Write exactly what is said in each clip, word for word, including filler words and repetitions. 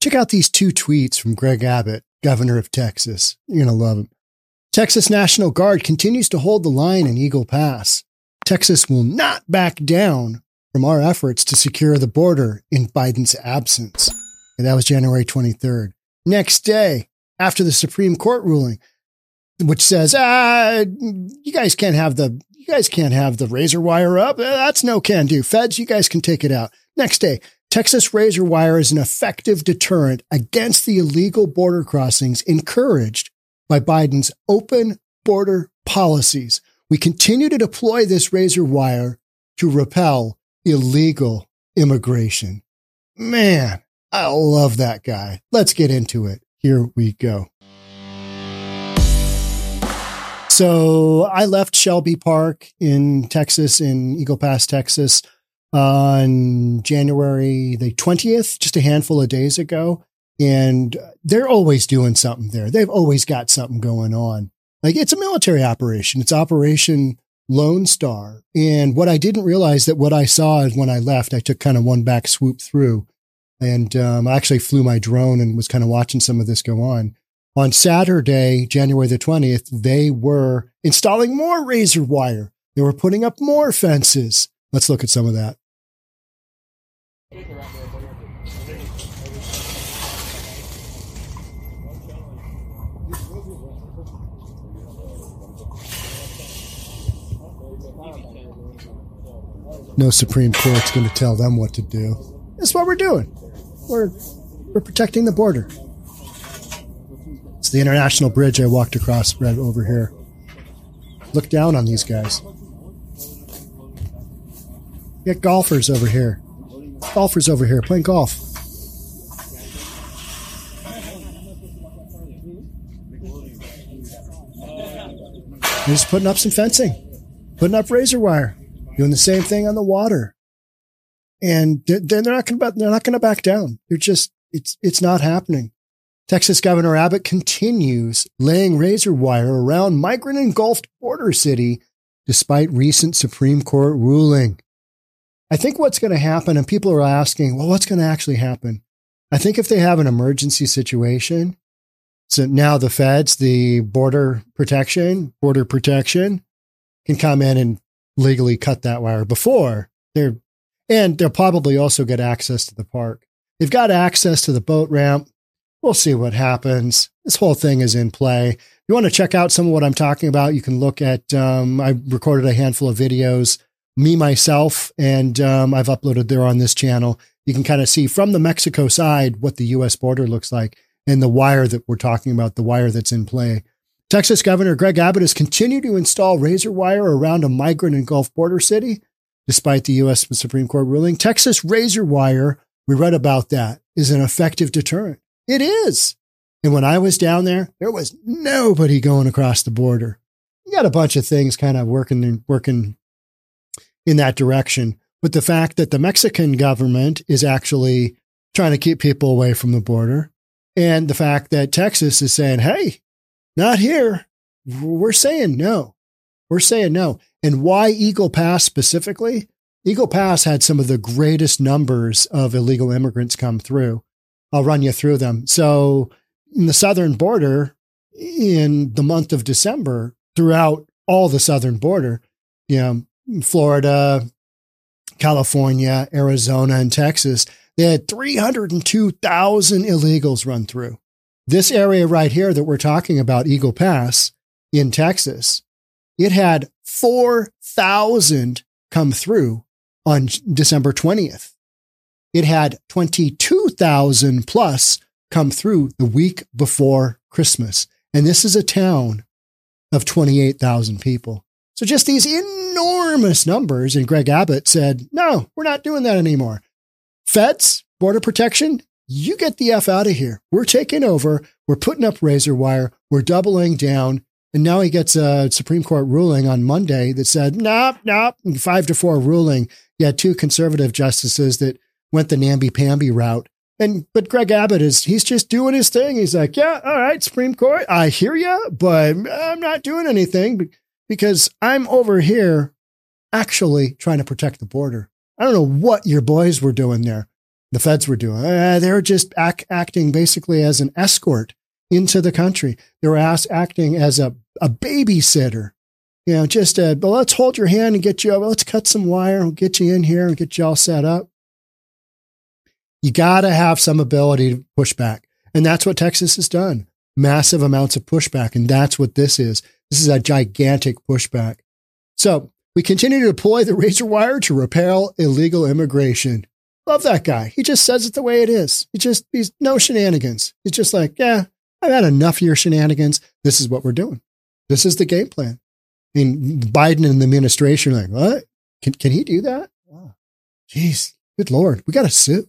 Check out these two tweets from Greg Abbott, governor of Texas. You're going to love them. Texas National Guard continues to hold the line in Eagle Pass. Texas will not back down from our efforts to secure the border in Biden's absence. And that was January twenty-third. Next day, after the Supreme Court ruling, which says, ah, you guys can't have the, you guys can't have the razor wire up. That's no can do. Feds, you guys can take it out. Next day, Texas razor wire is an effective deterrent against the illegal border crossings encouraged by Biden's open border policies. We continue to deploy this razor wire to repel illegal immigration. Man, I love that guy. Let's get into it. Here we go. So I left Shelby Park in Texas, in Eagle Pass, Texas, on January the twentieth, just a handful of days ago. And they're always doing something there. They've always got something going on. Like, it's a military operation. It's Operation Lone Star. And what I didn't realize that what I saw is when I left, I took kind of one back swoop through. And um, I actually flew my drone and was kind of watching some of this go on. On Saturday, January the twentieth, they were installing more razor wire. They were putting up more fences. Let's look at some of that. No Supreme Court's going to tell them what to do. That's what we're doing. We're we're protecting the border. It's the international bridge I walked across right over here. Look down on these guys. We got golfers over here. Golfers over here playing golf. They're just putting up some fencing, putting up razor wire, doing the same thing on the water. And then they're, they're not going to, they're not going to back down. They're just, it's, it's not happening. Texas Governor Abbott continues laying razor wire around migrant engulfed border city despite recent Supreme Court ruling. I think what's going to happen, and people are asking, well, what's going to actually happen? I think if they have an emergency situation, so now the feds, the border protection, border protection can come in and legally cut that wire before they're, and they'll probably also get access to the park. They've got access to the boat ramp. We'll see what happens. This whole thing is in play. If you want to check out some of what I'm talking about, you can look at, um, I recorded a handful of videos, me, myself, and um, I've uploaded there on this channel. You can kind of see from the Mexico side what the U S border looks like and the wire that we're talking about, the wire that's in play. Texas Governor Greg Abbott has continued to install razor wire around a migrant engulfed border city despite the U S Supreme Court ruling. Texas razor wire, we read about that, is an effective deterrent. It is. And when I was down there, there was nobody going across the border. You got a bunch of things kind of working and working in that direction. But the fact that the Mexican government is actually trying to keep people away from the border, and the fact that Texas is saying, hey, not here. We're saying no. We're saying no. And why Eagle Pass specifically? Eagle Pass had some of the greatest numbers of illegal immigrants come through. I'll run you through them. So in the southern border, in the month of December, throughout all the southern border, you know, Florida, California, Arizona, and Texas, they had three hundred two thousand illegals run through. This area right here that we're talking about, Eagle Pass in Texas, it had four thousand come through on December twentieth. It had twenty-two thousand plus come through the week before Christmas. And this is a town of twenty-eight thousand people. So just these enormous numbers. And Greg Abbott said, no, we're not doing that anymore. Feds, border protection, you get the F out of here. We're taking over. We're putting up razor wire. We're doubling down. And now he gets a Supreme Court ruling on Monday that said, nope, nope, five to four ruling. You had two conservative justices that went the namby-pamby route. And, but Greg Abbott is, he's just doing his thing. He's like, yeah, all right, Supreme Court, I hear you, but I'm not doing anything because I'm over here actually trying to protect the border. I don't know what your boys were doing there. the feds were doing. Uh, they were just act, acting basically as an escort into the country. They were as, acting as a, a babysitter, you know, just a, well, let's hold your hand and get you over. Let's cut some wire. We'll get you in here and get you all set up. You got to have some ability to push back. And that's what Texas has done. Massive amounts of pushback. And that's what this is. This is a gigantic pushback. So we continue to deploy the razor wire to repel illegal immigration. Love that guy. He just says it the way it is. He just, he's no shenanigans. He's just like, yeah, I've had enough of your shenanigans. This is what we're doing. This is the game plan. I mean, Biden and the administration are like, what? Can can he do that? Wow. Jeez, good Lord. We got to sue.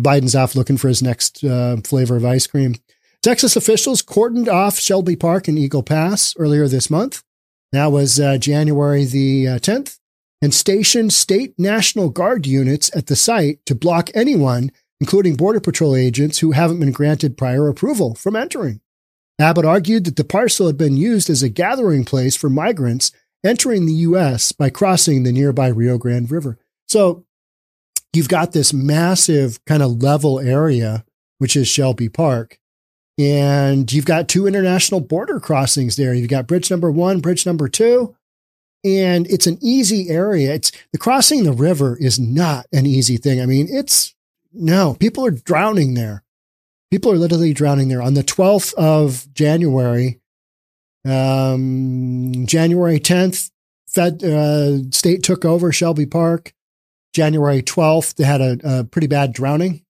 Biden's off looking for his next uh, flavor of ice cream. Texas officials cordoned off Shelby Park and Eagle Pass earlier this month. That was uh, January the uh, tenth, and stationed state National Guard units at the site to block anyone, including Border Patrol agents, who haven't been granted prior approval from entering. Abbott argued that the parcel had been used as a gathering place for migrants entering the U S by crossing the nearby Rio Grande River. So you've got this massive kind of level area, which is Shelby Park, and you've got two international border crossings there. You've got bridge number one, bridge number two, and it's an easy area. It's the crossing the river is not an easy thing. I mean, it's no, people are drowning there. People are literally drowning there. On the twelfth of January, um, January tenth, Fed uh, state took over Shelby Park. January twelfth, they had a, a pretty bad drowning.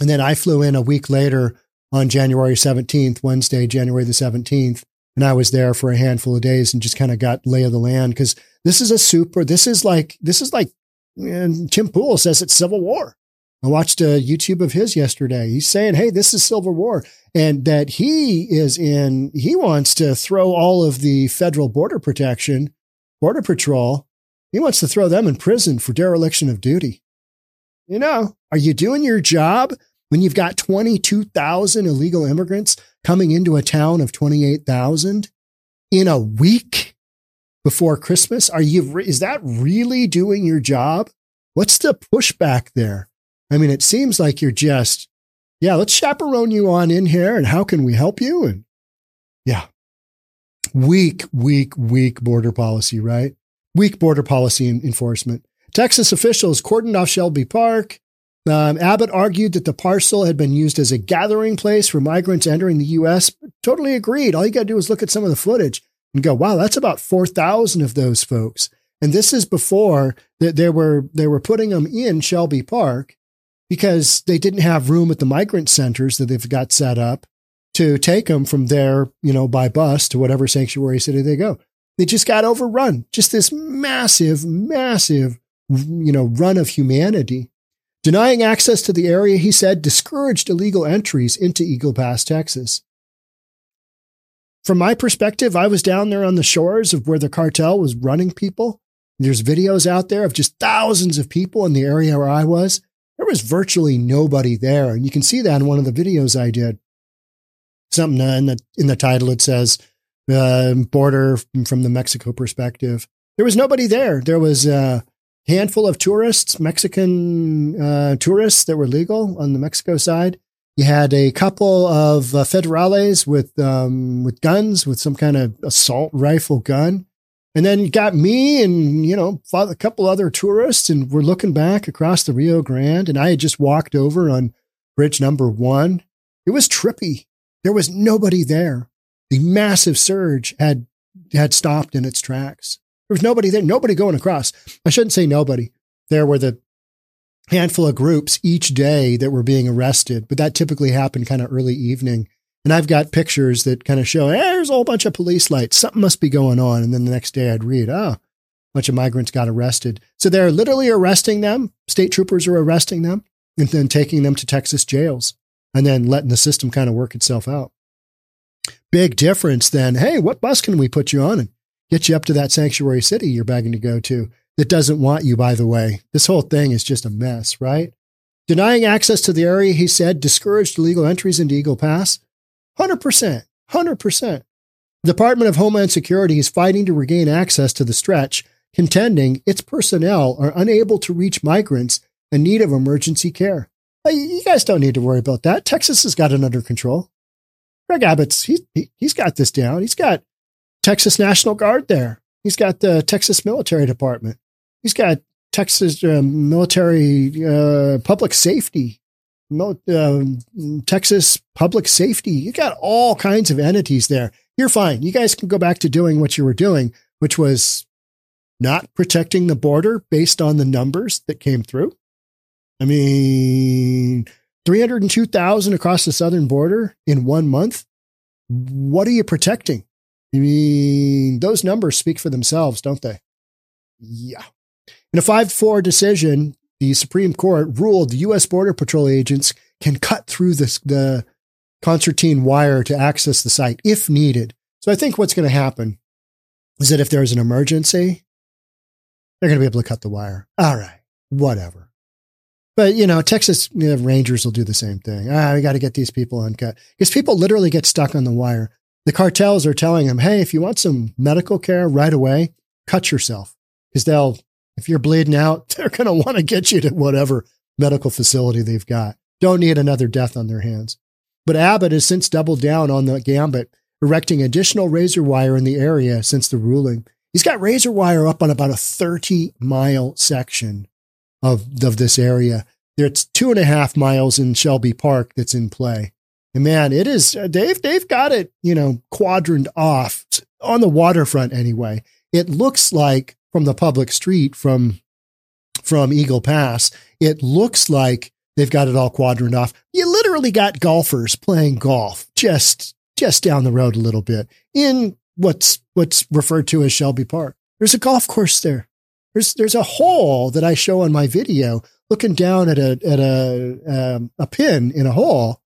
And then I flew in a week later on January seventeenth, Wednesday, January the seventeenth. And I was there for a handful of days and just kind of got lay of the land. Cause this is a super, this is like, this is like, and Tim Pool says it's civil war. I watched a YouTube of his yesterday. He's saying, hey, this is civil war, and that he is in, he wants to throw all of the federal border protection, border patrol, he wants to throw them in prison for dereliction of duty. You know, are you doing your job when you've got twenty-two thousand illegal immigrants coming into a town of twenty-eight thousand in a week before Christmas? Are you, is that really doing your job? What's the pushback there? I mean, it seems like you're just, yeah, let's chaperone you on in here, and how can we help you? And yeah, weak, weak, weak border policy, right? Weak border policy enforcement. Texas officials cordoned off Shelby Park. Um, Abbott argued that the parcel had been used as a gathering place for migrants entering the U S. Totally agreed. All you got to do is look at some of the footage and go, wow, that's about four thousand of those folks. And this is before that they were, they were putting them in Shelby Park because they didn't have room at the migrant centers that they've got set up to take them from there, you know, by bus to whatever sanctuary city they go. They just got overrun. Just this massive, massive, you know, run of humanity. Denying access to the area, he said, discouraged illegal entries into Eagle Pass, Texas. From my perspective, I was down there on the shores of where the cartel was running people. There's videos out there of just thousands of people in the area where I was. There was virtually nobody there. And you can see that in one of the videos I did. Something in the, in the title, it says, Uh, border from the Mexico perspective. There was nobody there. There was a handful of tourists, Mexican uh, tourists that were legal on the Mexico side. You had a couple of uh, federales with um, with guns, with some kind of assault rifle gun. And then you got me and, you know, a couple other tourists, and we're looking back across the Rio Grande, and I had just walked over on bridge number one. It was trippy. There was nobody there. The massive surge had had stopped in its tracks. There was nobody there, nobody going across. I shouldn't say nobody. There were the handful of groups each day that were being arrested, but that typically happened kind of early evening. And I've got pictures that kind of show, hey, there's a whole bunch of police lights. Something must be going on. And then the next day I'd read, oh, a bunch of migrants got arrested. So they're literally arresting them. State troopers are arresting them and then taking them to Texas jails and then letting the system kind of work itself out. Big difference than, hey, what bus can we put you on and get you up to that sanctuary city you're begging to go to that doesn't want you, by the way. This whole thing is just a mess, right? Denying access to the area, he said, discouraged illegal entries into Eagle Pass. one hundred percent. one hundred percent. The Department of Homeland Security is fighting to regain access to the stretch, contending its personnel are unable to reach migrants in need of emergency care. You guys don't need to worry about that. Texas has got it under control. Greg Abbott's, he, he, he's got this down. He's got Texas National Guard there. He's got the Texas Military Department. He's got Texas uh, Military uh, Public Safety. Mo- uh, Texas Public Safety. You got all kinds of entities there. You're fine. You guys can go back to doing what you were doing, which was not protecting the border based on the numbers that came through. I mean, three hundred two thousand across the southern border in one month. What are you protecting? I mean, those numbers speak for themselves, don't they? Yeah. In a five four decision, the Supreme Court ruled the U S Border Patrol agents can cut through this, the concertine wire to access the site if needed. So I think what's going to happen is that if there's an emergency, they're going to be able to cut the wire. All right, whatever. But, you know, Texas you know, Rangers will do the same thing. Ah, we got to get these people uncut. Because people literally get stuck on the wire. The cartels are telling them, hey, if you want some medical care right away, cut yourself. Because they'll, if you're bleeding out, they're going to want to get you to whatever medical facility they've got. Don't need another death on their hands. But Abbott has since doubled down on the gambit, erecting additional razor wire in the area since the ruling. He's got razor wire up on about a thirty mile section of, of this area. There's two and a half miles in Shelby Park that's in play. And man, it is, they've, they've got it, you know, quadrant off on the waterfront anyway. It looks like from the public street from, from Eagle Pass, it looks like they've got it all quadrant off. You literally got golfers playing golf just, just down the road a little bit in what's, what's referred to as Shelby Park. There's a golf course there. There's, there's a hole that I show on my video looking down at a, at a, um, a pin in a hole.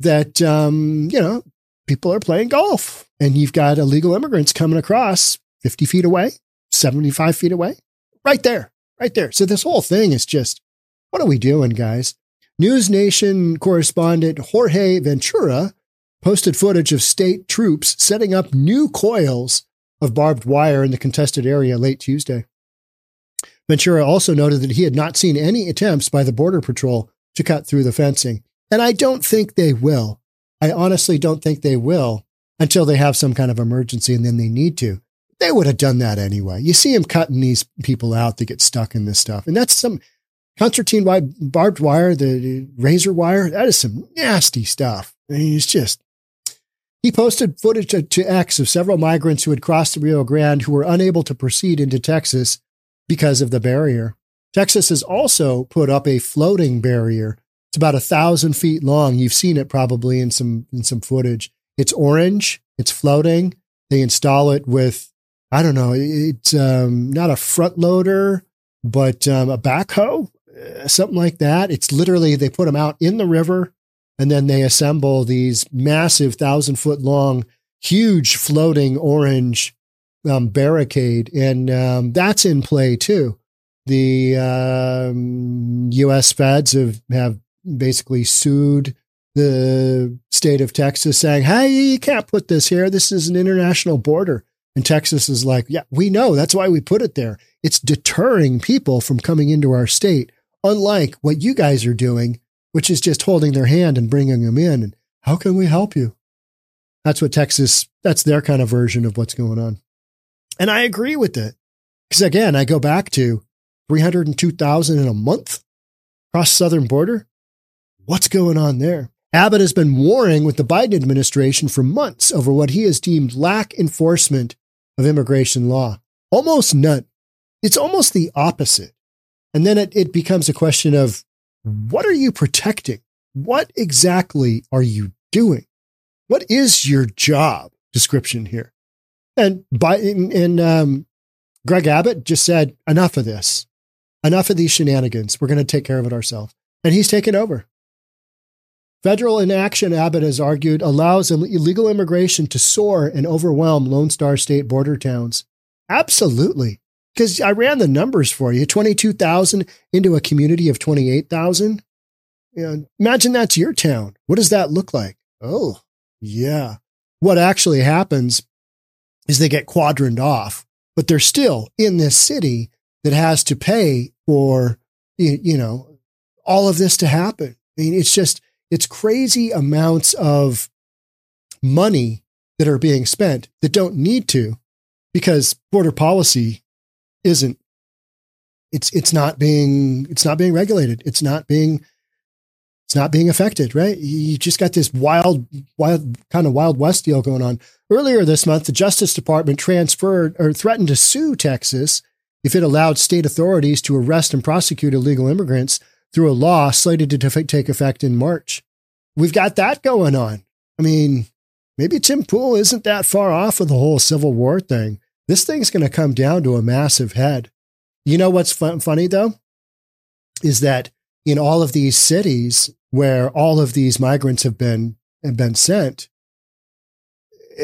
That, um, you know, people are playing golf and you've got illegal immigrants coming across fifty feet away, seventy-five feet away, right there, right there. So this whole thing is just, what are we doing, guys? News Nation correspondent Jorge Ventura posted footage of state troops setting up new coils of barbed wire in the contested area late Tuesday. Ventura also noted that he had not seen any attempts by the Border Patrol to cut through the fencing. And I don't think they will. I honestly don't think they will until they have some kind of emergency and then they need to. They would have done that anyway. You see them cutting these people out that get stuck in this stuff. And that's some concertine barbed wire, the razor wire. That is some nasty stuff. I mean, it's just, he posted footage to, to X of several migrants who had crossed the Rio Grande who were unable to proceed into Texas because of the barrier. Texas has also put up a floating barrier. It's about a thousand feet long. You've seen it probably in some in some footage. It's orange. It's floating. They install it with, I don't know, it's um, not a front loader, but um, a backhoe, something like that. It's literally, they put them out in the river and then they assemble these massive thousand foot long, huge floating orange um, barricade. And um, that's in play too. The um, U S feds have, have basically sued the state of Texas saying, hey, you can't put this here. This is an international border. And Texas is like, yeah, we know. That's why we put it there. It's deterring people from coming into our state, unlike what you guys are doing, which is just holding their hand and bringing them in. And how can we help you? That's what Texas, that's their kind of version of what's going on. And I agree with it. Because again, I go back to three hundred two thousand in a month across southern border. What's going on there? Abbott has been warring with the Biden administration for months over what he has deemed lax enforcement of immigration law. Almost none. It's almost the opposite. And then it, it becomes a question of, what are you protecting? What exactly are you doing? What is your job description here? And Biden and um, Greg Abbott just said, enough of this. Enough of these shenanigans. We're going to take care of it ourselves. And he's taken over. Federal inaction, Abbott has argued, allows illegal immigration to soar and overwhelm Lone Star State border towns. Absolutely. Because I ran the numbers for you. twenty-two thousand into a community of twenty-eight thousand. You know, imagine that's your town. What does that look like? Oh, yeah. What actually happens is they get quadrant off, but they're still in this city that has to pay for, you know, all of this to happen. I mean, it's just, it's crazy amounts of money that are being spent that don't need to, because border policy isn't, it's, it's not being, it's not being regulated. It's not being, it's not being affected, right? You just got this wild, wild kind of Wild West deal going on. Earlier this month, the Justice Department transferred or threatened to sue Texas if it allowed state authorities to arrest and prosecute illegal immigrants through a law slated to def- take effect in March. We've got that going on. I mean, maybe Tim Pool isn't that far off of the whole Civil War thing. This thing's going to come down to a massive head. You know what's fun- funny, though, is that in all of these cities where all of these migrants have been have been sent,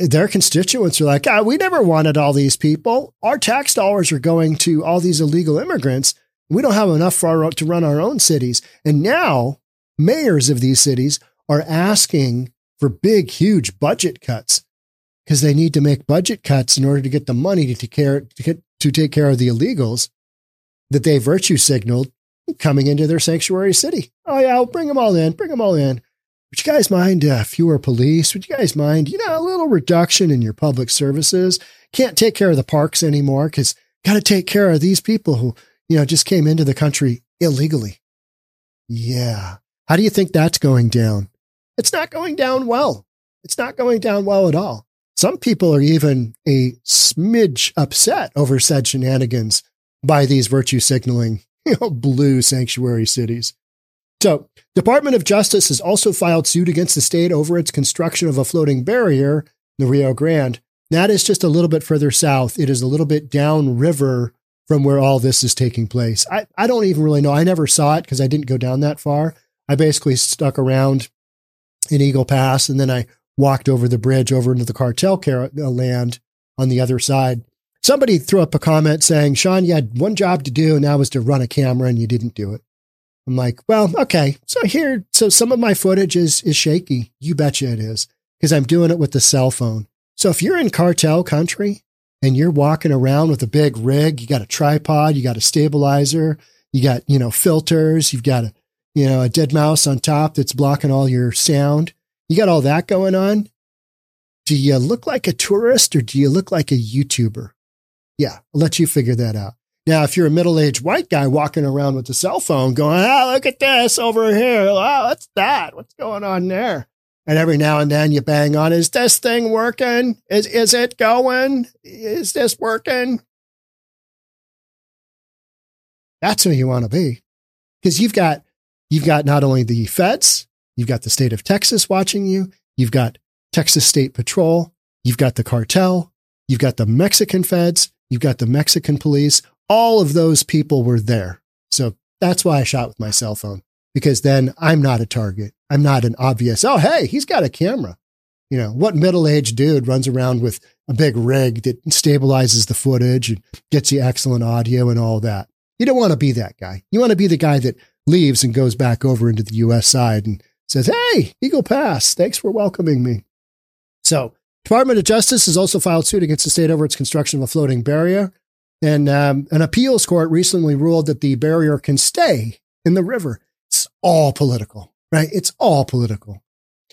their constituents are like, ah, we never wanted all these people. Our tax dollars are going to all these illegal immigrants. We don't have enough for our, to run our own cities. And now mayors of these cities are asking for big, huge budget cuts because they need to make budget cuts in order to get the money to take care, to get, to take care of the illegals that they virtue signaled coming into their sanctuary city. Oh yeah, I'll bring them all in, bring them all in. Would you guys mind uh, fewer police? Would you guys mind, you know, a little reduction in your public services? Can't take care of the parks anymore because got to take care of these people who, you know, just came into the country illegally. Yeah. How do you think that's going down? It's not going down well. It's not going down well at all. Some people are even a smidge upset over said shenanigans by these virtue signaling, you know, blue sanctuary cities. So, Department of Justice has also filed suit against the state over its construction of a floating barrier in the Rio Grande. That is just a little bit further south. It is a little bit downriver from where all this is taking place. I, I don't even really know. I never saw it because I didn't go down that far. I basically stuck around in Eagle Pass, and then I walked over the bridge over into the cartel car- land on the other side. Somebody threw up a comment saying, Sean, you had one job to do, and that was to run a camera, and you didn't do it. I'm like, well, okay. So here, so some of my footage is is shaky. You betcha it is, because I'm doing it with the cell phone. So if you're in cartel country and you're walking around with a big rig, you got a tripod, you got a stabilizer, you got, you know, filters, you've got a, you know, a dead mouse on top that's blocking all your sound. You got all that going on. Do you look like a tourist or do you look like a YouTuber? Yeah, I'll let you figure that out. Now, if you're a middle-aged white guy walking around with a cell phone going, oh, look at this over here. Oh, what's that? What's going on there? And every now and then you bang on, is this thing working? Is is it going? Is this working? That's who you want to be. Because you've got, you've got not only the feds, you've got the state of Texas watching you, you've got Texas State Patrol, you've got the cartel, you've got the Mexican feds, you've got the Mexican police. All of those people were there. So that's why I shot with my cell phone, because then I'm not a target. I'm not an obvious, oh, hey, he's got a camera. You know, what middle-aged dude runs around with a big rig that stabilizes the footage and gets you excellent audio and all that? You don't want to be that guy. You want to be the guy that leaves and goes back over into the U S side and says, hey, Eagle Pass, thanks for welcoming me. So Department of Justice has also filed suit against the state over its construction of a floating barrier. And um, an appeals court recently ruled that the barrier can stay in the river. It's all political, right? It's all political,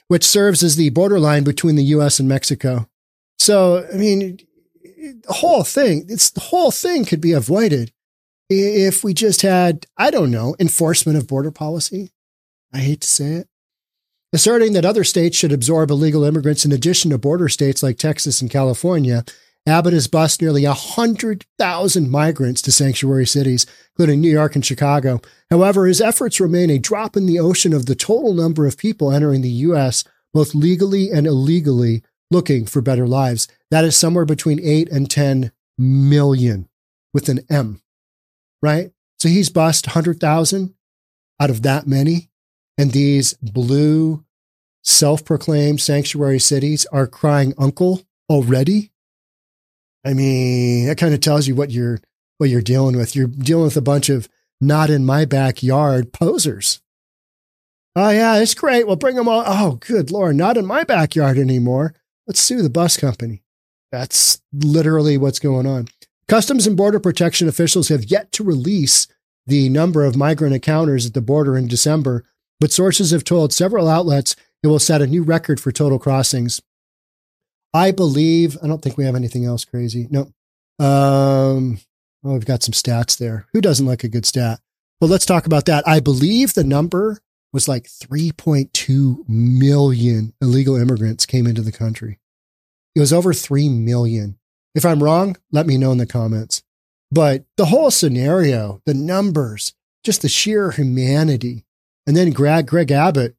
which serves as the borderline between the U S and Mexico. So, I mean, the whole thing, it's the whole thing could be avoided if we just had, I don't know, enforcement of border policy. I hate to say it. Asserting that other states should absorb illegal immigrants in addition to border states like Texas and California, Abbott has bused nearly one hundred thousand migrants to sanctuary cities, including New York and Chicago. However, his efforts remain a drop in the ocean of the total number of people entering the U S, both legally and illegally, looking for better lives. That is somewhere between eight and ten million, with an M, right? So he's bused one hundred thousand out of that many. And these blue, self-proclaimed sanctuary cities are crying uncle already. I mean, that kind of tells you what you're what you're dealing with. You're dealing with a bunch of not in my backyard posers. Oh yeah, it's great. We'll bring them all. Oh, good Lord, not in my backyard anymore. Let's sue the bus company. That's literally what's going on. Customs and Border Protection officials have yet to release the number of migrant encounters at the border in December. but sources have told several outlets it will set a new record for total crossings. I believe, I don't think we have anything else crazy. No. Um, oh, we've got some stats there. Who doesn't like a good stat? Well, let's talk about that. I believe the number was like three point two million illegal immigrants came into the country. It was over three million. If I'm wrong, let me know in the comments. But the whole scenario, the numbers, just the sheer humanity, and then Greg, Greg Abbott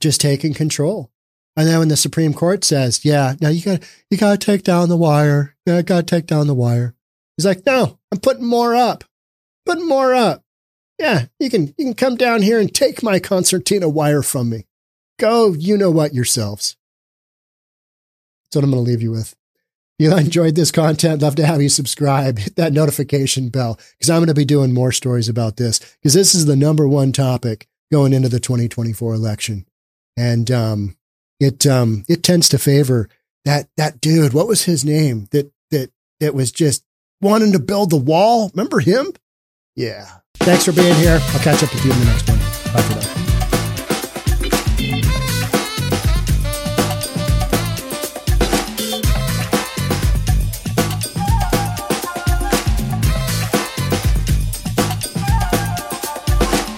just taking control. And then when the Supreme Court says, yeah, now you got you got to take down the wire. You got to take down the wire. He's like, no, I'm putting more up, putting more up. Yeah, you can you can come down here and take my concertina wire from me. Go, you know what, yourselves. That's what I'm going to leave you with. If you enjoyed this content, love to have you subscribe, hit that notification bell, because I'm going to be doing more stories about this, because this is the number one topic going into the twenty twenty-four election. And um, it um, it tends to favor that that dude. What was his name? That that that was just wanting to build the wall. Remember him? Yeah. Thanks for being here. I'll catch up with you in the next one. Bye for now.